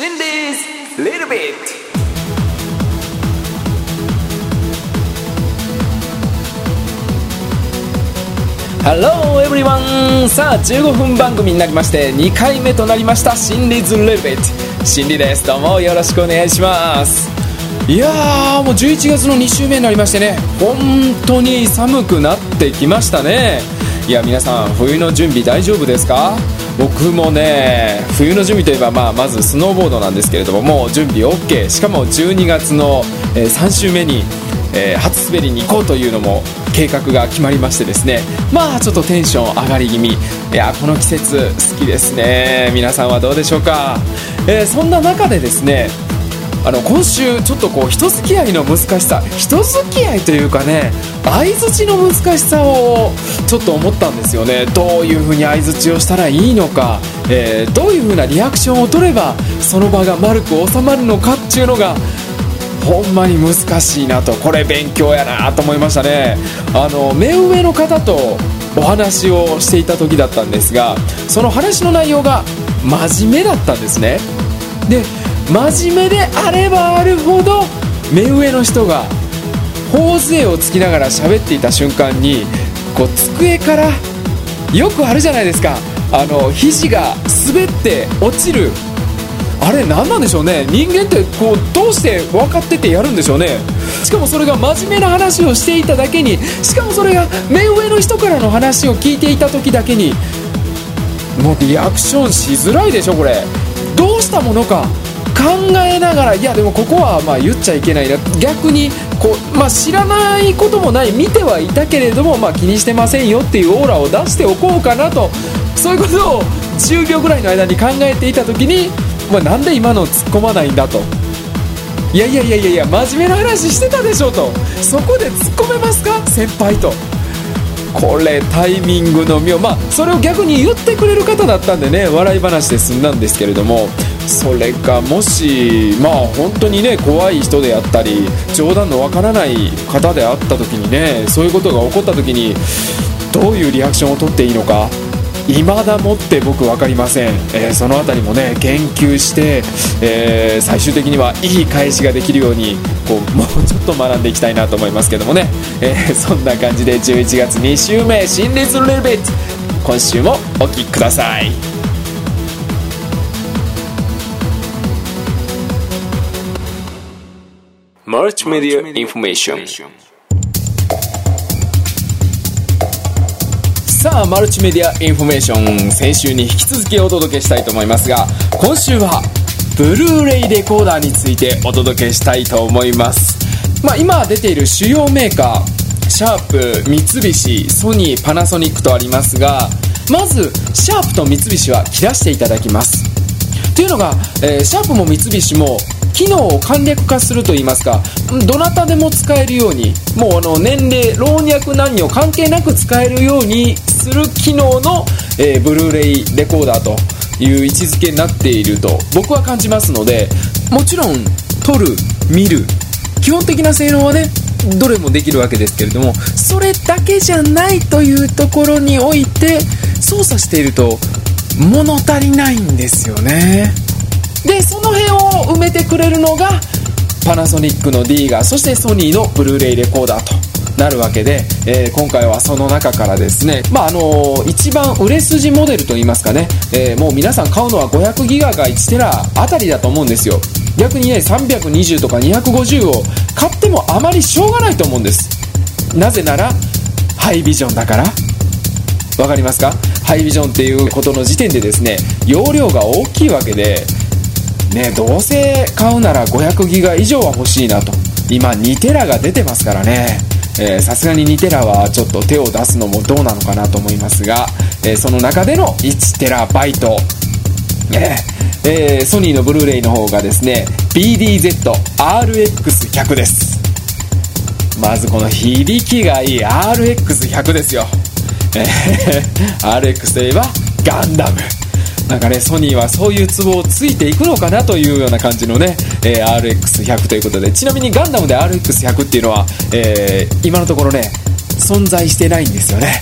Shindy's Little Bit。Hello everyone! さあ15分番組になりまして2回目となりました Shindy's Little Bit。 シンディです。どうもよろしくお願いします。いやーもう11月の2週目になりましてね、本当に寒くなってきましたね。いや皆さん冬の準備大丈夫ですか？僕もね冬の準備といえば、まずスノーボードなんですけれども、もう準備 OK。 しかも12月の3週目に初滑りに行こうというのも計画が決まりましてですね、ちょっとテンション上がり気味。いやこの季節好きですね。皆さんはどうでしょうか？そんな中でですね、今週ちょっと人付き合いの難しさ、人付き合いというかね、相づちの難しさをちょっと思ったんですよね。どういうふうに相づちをしたらいいのか、どういうふうなリアクションを取ればその場が丸く収まるのかっていうのがほんまに難しいなと、これ勉強やなと思いましたね。目上の方とお話をしていた時だったんですが、その話の内容が真面目だったんですね。で、真面目であればあるほど目上の人が頬杖をつきながら喋っていた瞬間に机から、よくあるじゃないですか、肘が滑って落ちる、あれ何なんでしょうね。人間ってどうして分かっててやるんでしょうね。しかもそれが真面目な話をしていただけに、しかもそれが目上の人からの話を聞いていた時だけに、もうリアクションしづらいでしょこれ。どうしたものか考えながら、いやでもここは言っちゃいけないな、逆に知らないこともない、見てはいたけれども、気にしてませんよっていうオーラを出しておこうかなと、そういうことを10秒ぐらいの間に考えていた時に、なんで今の突っ込まないんだと、いや真面目な話してたでしょと、そこで突っ込めますか先輩と、これタイミングの妙。それを逆に言ってくれる方だったんでね、笑い話で済んだんですけれども、それがもし本当にね怖い人であったり冗談のわからない方であった時にね、そういうことが起こった時にどういうリアクションを取っていいのか未だもって僕分かりません。そのあたりもね研究して、最終的にはいい返しができるようにもうちょっと学んでいきたいなと思いますけどもね、そんな感じで11月2週目新日のレルベッツ、今週もお聴きください。マルチメディアインフォメーション。さあマルチメディアインフォメーション、先週に引き続きお届けしたいと思いますが、今週はブルーレイレコーダーについてお届けしたいと思います。今出ている主要メーカー、シャープ、三菱、ソニー、パナソニックとありますが、まずシャープと三菱は切らしていただきます。というのが、シャープも三菱も機能を簡略化するといいますか、どなたでも使えるように、もう年齢、老若男女関係なく使えるようにする機能の、ブルーレイレコーダーという位置づけになっていると僕は感じますので、もちろん撮る、見る、基本的な性能はねどれもできるわけですけれども、それだけじゃないというところにおいて操作していると物足りないんですよね。でその辺を埋めてくれるのがパナソニックの D が、そしてソニーのブルーレイレコーダーとなるわけで、今回はその中からですね、一番売れ筋モデルといいますかね、もう皆さん買うのは500ギガか1テラあたりだと思うんですよ。逆にね320とか250を買ってもあまりしょうがないと思うんです。なぜならハイビジョンだから。わかりますか？ハイビジョンっていうことの時点でですね、容量が大きいわけでね、どうせ買うなら500ギガ以上は欲しいなと。今2テラが出てますからね、さすがに2テラはちょっと手を出すのもどうなのかなと思いますが、その中での1テラバイト、ソニーのブルーレイの方がですね BDZ RX100 です。まずこの響きがいい RX100 ですよ。RX といえばガンダム。なんかね、ソニーはそういうツボをついていくのかなというような感じのね、RX100 ということで、ちなみにガンダムで RX100 っていうのは、今のところね存在してないんですよね。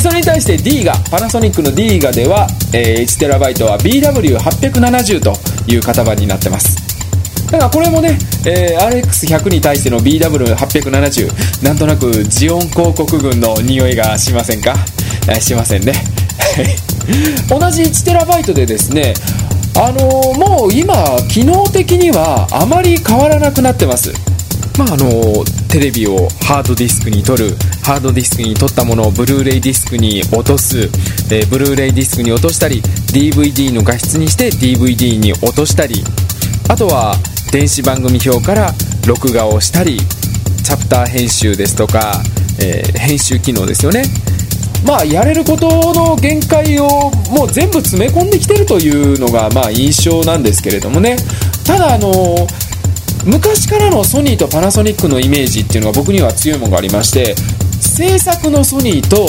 それに対して D ガパナソニックの D ガでは 1TB は BW870 という型番になってます。だからこれもね、RX100 に対しての BW870 なんとなくジオン広告群の匂いがしませんか、しませんね同じ 1TB でですね、もう今機能的にはあまり変わらなくなってます。テレビをハードディスクに撮る、ハードディスクに撮ったものをブルーレイディスクに落とす、ブルーレイディスクに落としたり DVD の画質にして DVD に落としたり、あとは電子番組表から録画をしたり、チャプター編集ですとか、編集機能ですよね。やれることの限界をもう全部詰め込んできてるというのが印象なんですけれどもね。ただ昔からのソニーとパナソニックのイメージっていうのが僕には強いものがありまして、制作のソニーと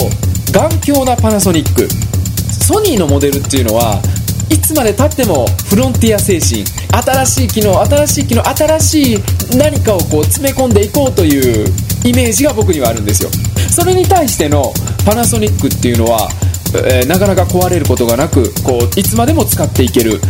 頑強なパナソニック、ソニーのモデルっていうのはいつまで経ってもフロンティア精神、新しい機能、新しい機能、新しい何かをこう詰め込んでいこうというイメージが僕にはあるんですよ。それに対してのパナソニックっていうのは、なかなか壊れることがなくこういつまでも使っていける、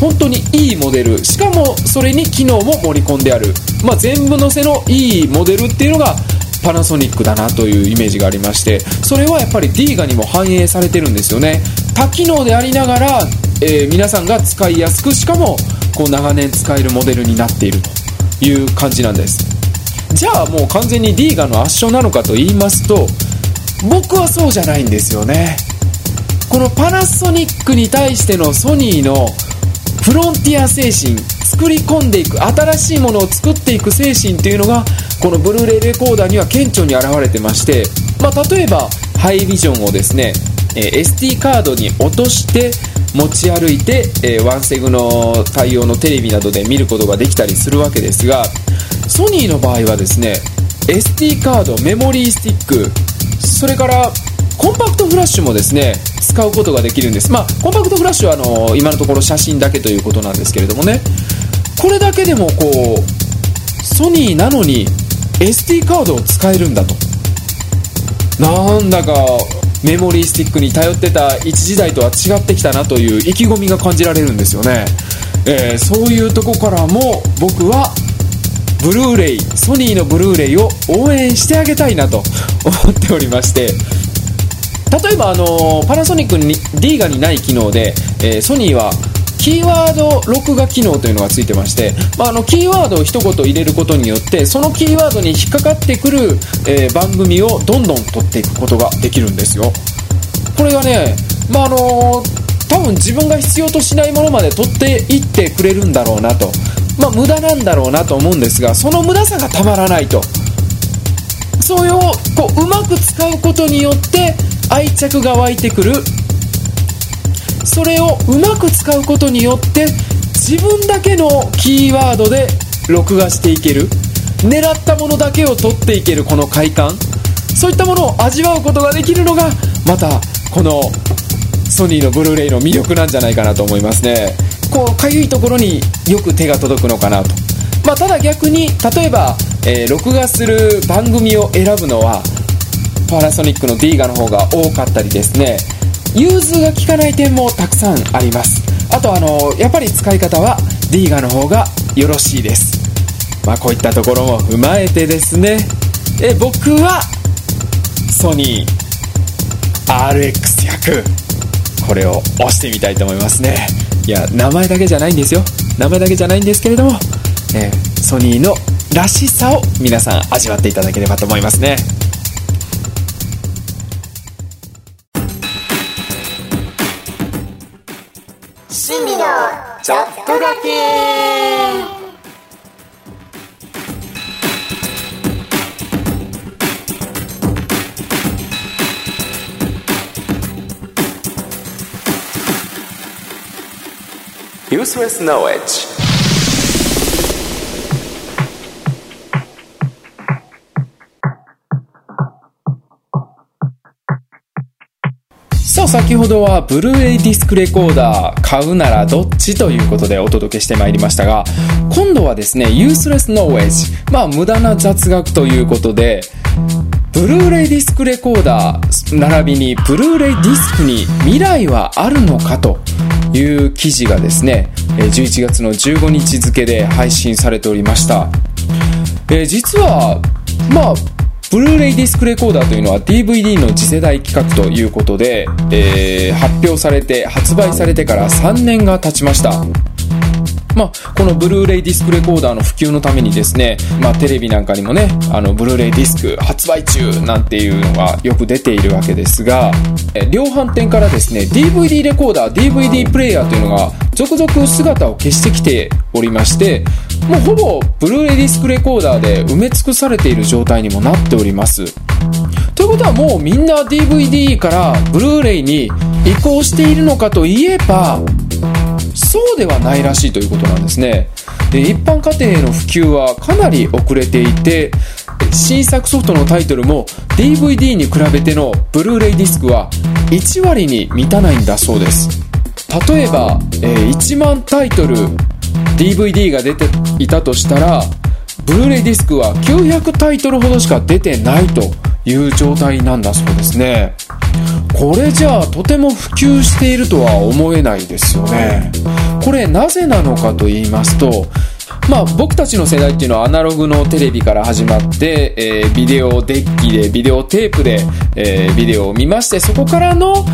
本当にいいモデル、しかもそれに機能も盛り込んである、全部乗せのいいモデルっていうのがパナソニックだなというイメージがありまして、それはやっぱり D ガにも反映されてるんですよね。多機能でありながら、皆さんが使いやすく、しかもこう長年使えるモデルになっているという感じなんです。じゃあもう完全に D ガの圧勝なのかと言いますと、僕はそうじゃないんですよね。このパナソニックに対してのソニーのフロンティア精神、作り込んでいく、新しいものを作っていく精神というのがこのブルーレイレコーダーには顕著に現れてまして、例えばハイビジョンをですね、SD カードに落として持ち歩いて、ワンセグの対応のテレビなどで見ることができたりするわけですが、ソニーの場合はですね、SD カード、メモリースティック、それからコンパクトフラッシュもですね使うことができるんです。コンパクトフラッシュは今のところ写真だけということなんですけれどもね、これだけでもこうソニーなのに SD カードを使えるんだと、なんだかメモリースティックに頼ってた一時代とは違ってきたなという意気込みが感じられるんですよね。そういうとこからも僕はブルーレイ、ソニーのブルーレイを応援してあげたいなと思っておりまして、例えばパナソニックに D ガにない機能で、ソニーはキーワード録画機能というのがついてまして、キーワードを一言入れることによってそのキーワードに引っかかってくる、番組をどんどん撮っていくことができるんですよ。これがね、多分自分が必要としないものまで撮っていってくれるんだろうなと、無駄なんだろうなと思うんですが、その無駄さがたまらないと、それをうまく使うことによって愛着が湧いてくる、それをうまく使うことによって自分だけのキーワードで録画していける、狙ったものだけを取っていける、この快感、そういったものを味わうことができるのがまたこのソニーのブルーレイの魅力なんじゃないかなと思いますね。かゆいところによく手が届くのかなと、ただ逆に例えば、録画する番組を選ぶのはパナソニックの D ガの方が多かったりですね、融通が利かない点もたくさんあります。あとやっぱり使い方は D ガの方がよろしいです。こういったところも踏まえてですね、僕はソニー RX100 これを押してみたいと思いますね。いや、名前だけじゃないんですよ。名前だけじゃないんですけれども、ソニーのらしさを皆さん味わっていただければと思いますね。趣味のちょっとだけ。Useless Knowledge。 さあ、先ほどはブルーレイディスクレコーダー買うならどっちということでお届けしてまいりましたが、今度はですね、Useless Knowledge、無駄な雑学ということで、ブルーレイディスクレコーダー並びにブルーレイディスクに未来はあるのかという記事がですね、11月の15日付で配信されておりました。実はブルーレイディスクレコーダーというのは DVD の次世代企画ということで、発表されて発売されてから3年が経ちました。このブルーレイディスクレコーダーの普及のためにですね、テレビなんかにもね、ブルーレイディスク発売中なんていうのがよく出ているわけですが、量販店からですね DVD レコーダー DVD プレイヤーというのが続々姿を消してきておりまして、もうほぼブルーレイディスクレコーダーで埋め尽くされている状態にもなっております。ということはもうみんな DVD からブルーレイに移行しているのかといえばそうではないらしいということなんですね。で、一般家庭への普及はかなり遅れていて、新作ソフトのタイトルも DVD に比べてのブルーレイディスクは1割に満たないんだそうです。例えば、1万タイトル DVD が出ていたとしたら、ブルーレイディスクは900タイトルほどしか出てないという状態なんだそうですね。これじゃあとても普及しているとは思えないですよね。これなぜなのかと言いますと、僕たちの世代っていうのはアナログのテレビから始まって、ビデオデッキでビデオテープで、ビデオを見まして、そこからの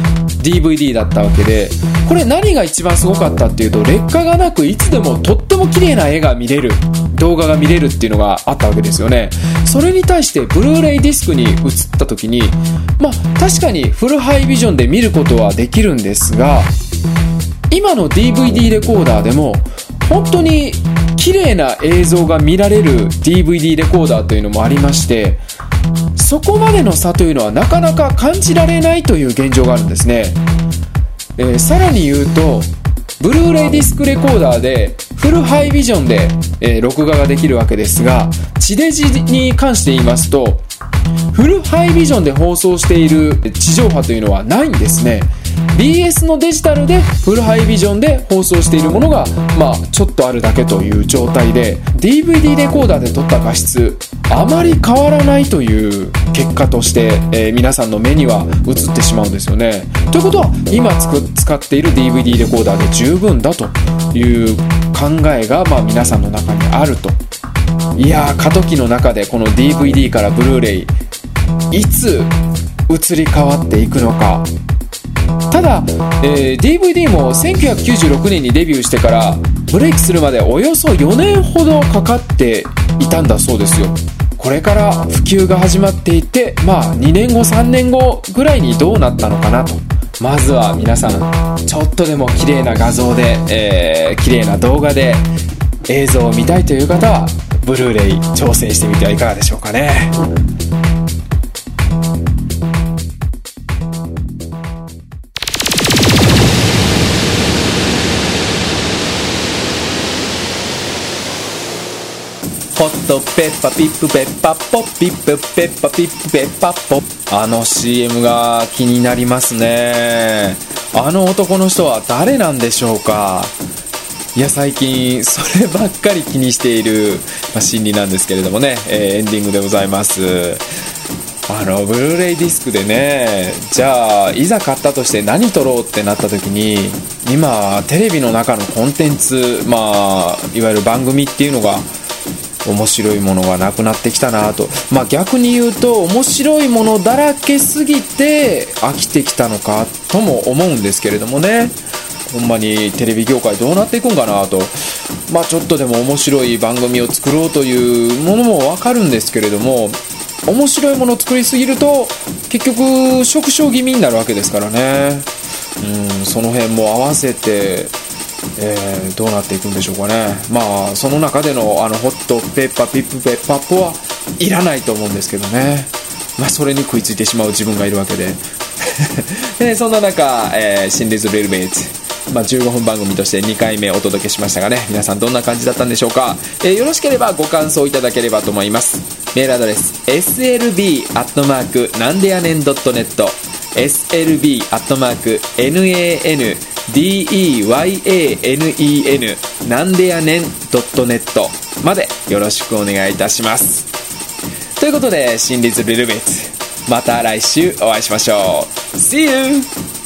DVD だったわけで、これ何が一番すごかったっていうと、劣化がなくいつでもとっても綺麗な絵が見れる、動画が見れるっていうのがあったわけですよね。それに対してブルーレイディスクに移った時に、確かにフルハイビジョンで見ることはできるんですが、今の DVD レコーダーでも本当に綺麗な映像が見られる DVD レコーダーというのもありまして、そこまでの差というのはなかなか感じられないという現状があるんですね。さらに言うと、ブルーレイディスクレコーダーでフルハイビジョンで、録画ができるわけですが、地デジに関して言いますと、フルハイビジョンで放送している地上波というのはないんですね。BS のデジタルでフルハイビジョンで放送しているものが、ちょっとあるだけという状態で、 DVD レコーダーで撮った画質あまり変わらないという結果として、皆さんの目には映ってしまうんですよね。ということは今使っている DVD レコーダーで十分だという考えが、皆さんの中にあると。いやー、過渡期の中でこの DVD からブルーレイいつ移り変わっていくのか。ただ、DVD も1996年にデビューしてからブレイクするまでおよそ4年ほどかかっていたんだそうですよ。これから普及が始まっていて、2年後3年後ぐらいにどうなったのかなと。まずは皆さん、ちょっとでも綺麗な画像で、綺麗な動画で映像を見たいという方はブルーレイ挑戦してみてはいかがでしょうかね。ホットペッパピップペッパポピップペッパピップペッパポ、あの CM が気になりますね。あの男の人は誰なんでしょうか。いや、最近そればっかり気にしている、心理なんですけれどもね、エンディングでございます。ブルーレイディスクでね、じゃあいざ買ったとして何撮ろうってなった時に、今テレビの中のコンテンツ、いわゆる番組っていうのが面白いものがなくなってきたなと。逆に言うと、面白いものだらけすぎて飽きてきたのかとも思うんですけれどもね。ほんまにテレビ業界どうなっていくんかなと。ちょっとでも面白い番組を作ろうというものもわかるんですけれども、面白いものを作りすぎると結局縮小気味になるわけですからね。その辺も合わせて、どうなっていくんでしょうかね。その中でのホットペッパピップペッパポはいらないと思うんですけどね。それに食いついてしまう自分がいるわけでそんな中、心理ズベルベイツ、15分番組として2回目お届けしましたがね、皆さんどんな感じだったんでしょうか。よろしければご感想いただければと思います。メールアドレス slb@nandeyanen.net slb@nandeyanen なんでやねん .net までよろしくお願いいたします。ということで、心理ズビルベイツまた来週お会いしましょう。 See you!